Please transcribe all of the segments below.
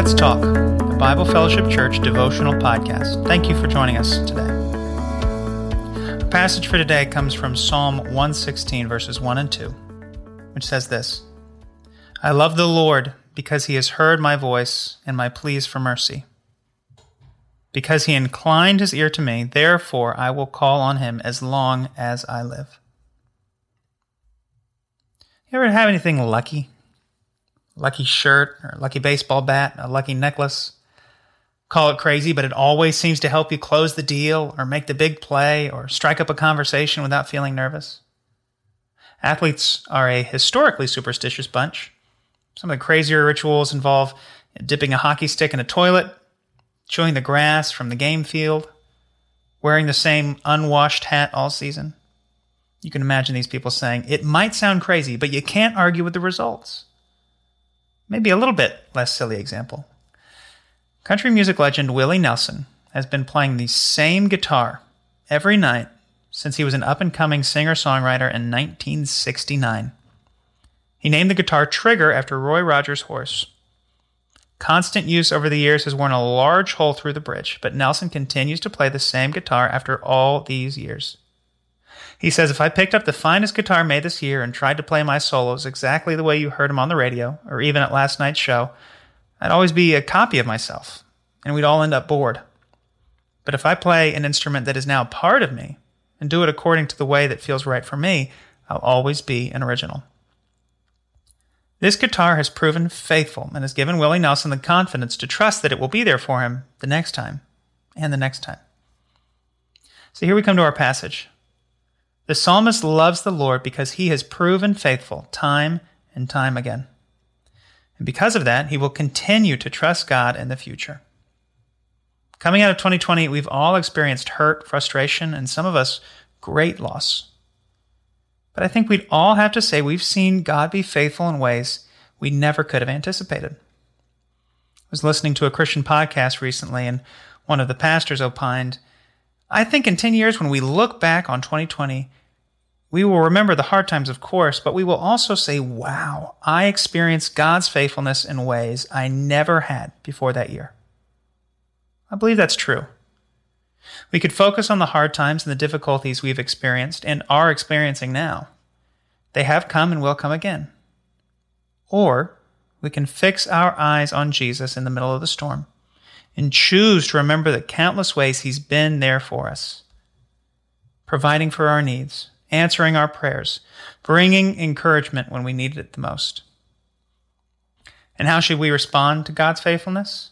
Let's Talk, the Bible Fellowship Church devotional podcast. Thank you for joining us today. Our passage for today comes from Psalm 116, verses 1 and 2, which says this: I love the Lord because he has heard my voice and my pleas for mercy. Because he inclined his ear to me, therefore I will call on him as long as I live. You ever have anything lucky? Lucky shirt, or lucky baseball bat, a lucky necklace. Call it crazy, but it always seems to help you close the deal or make the big play or strike up a conversation without feeling nervous. Athletes are a historically superstitious bunch. Some of the crazier rituals involve dipping a hockey stick in a toilet, chewing the grass from the game field, wearing the same unwashed hat all season. You can imagine these people saying, it might sound crazy, but you can't argue with the results. Maybe a little bit less silly example. Country music legend Willie Nelson has been playing the same guitar every night since he was an up-and-coming singer-songwriter in 1969. He named the guitar Trigger after Roy Rogers' horse. Constant use over the years has worn a large hole through the bridge, but Nelson continues to play the same guitar after all these years. He says, if I picked up the finest guitar made this year and tried to play my solos exactly the way you heard them on the radio, or even at last night's show, I'd always be a copy of myself, and we'd all end up bored. But if I play an instrument that is now part of me, and do it according to the way that feels right for me, I'll always be an original. This guitar has proven faithful and has given Willie Nelson the confidence to trust that it will be there for him the next time, and the next time. So here we come to our passage. The psalmist loves the Lord because he has proven faithful time and time again. And because of that, he will continue to trust God in the future. Coming out of 2020, we've all experienced hurt, frustration, and some of us great loss. But I think we'd all have to say we've seen God be faithful in ways we never could have anticipated. I was listening to a Christian podcast recently, and one of the pastors opined, I think in 10 years when we look back on 2020, we will remember the hard times, of course, but we will also say, wow, I experienced God's faithfulness in ways I never had before that year. I believe that's true. We could focus on the hard times and the difficulties we've experienced and are experiencing now. They have come and will come again. Or we can fix our eyes on Jesus in the middle of the storm and choose to remember the countless ways he's been there for us, providing for our needs, answering our prayers, bringing encouragement when we needed it the most. And how should we respond to God's faithfulness?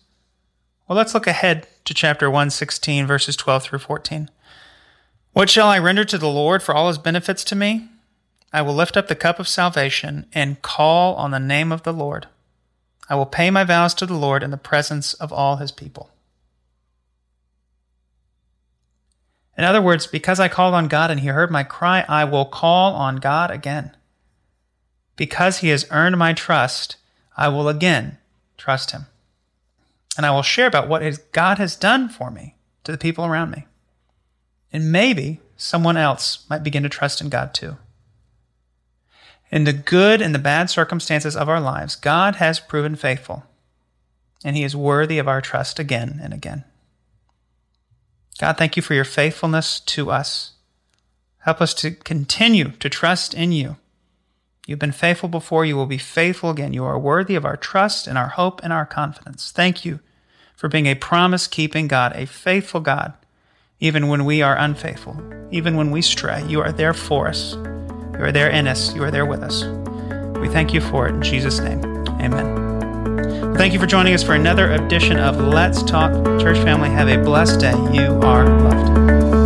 Well, let's look ahead to chapter 116, verses 12 through 14. What shall I render to the Lord for all his benefits to me? I will lift up the cup of salvation and call on the name of the Lord. I will pay my vows to the Lord in the presence of all his people. In other words, because I called on God and he heard my cry, I will call on God again. Because he has earned my trust, I will again trust him. And I will share about what God has done for me to the people around me. And maybe someone else might begin to trust in God too. In the good and the bad circumstances of our lives, God has proven faithful, and he is worthy of our trust again and again. God, thank you for your faithfulness to us. Help us to continue to trust in you. You've been faithful before, you will be faithful again. You are worthy of our trust and our hope and our confidence. Thank you for being a promise-keeping God, a faithful God, even when we are unfaithful, even when we stray. You are there for us. You are there in us. You are there with us. We thank you for it in Jesus' name. Amen. Thank you for joining us for another edition of Let's Talk. Church family, have a blessed day. You are loved.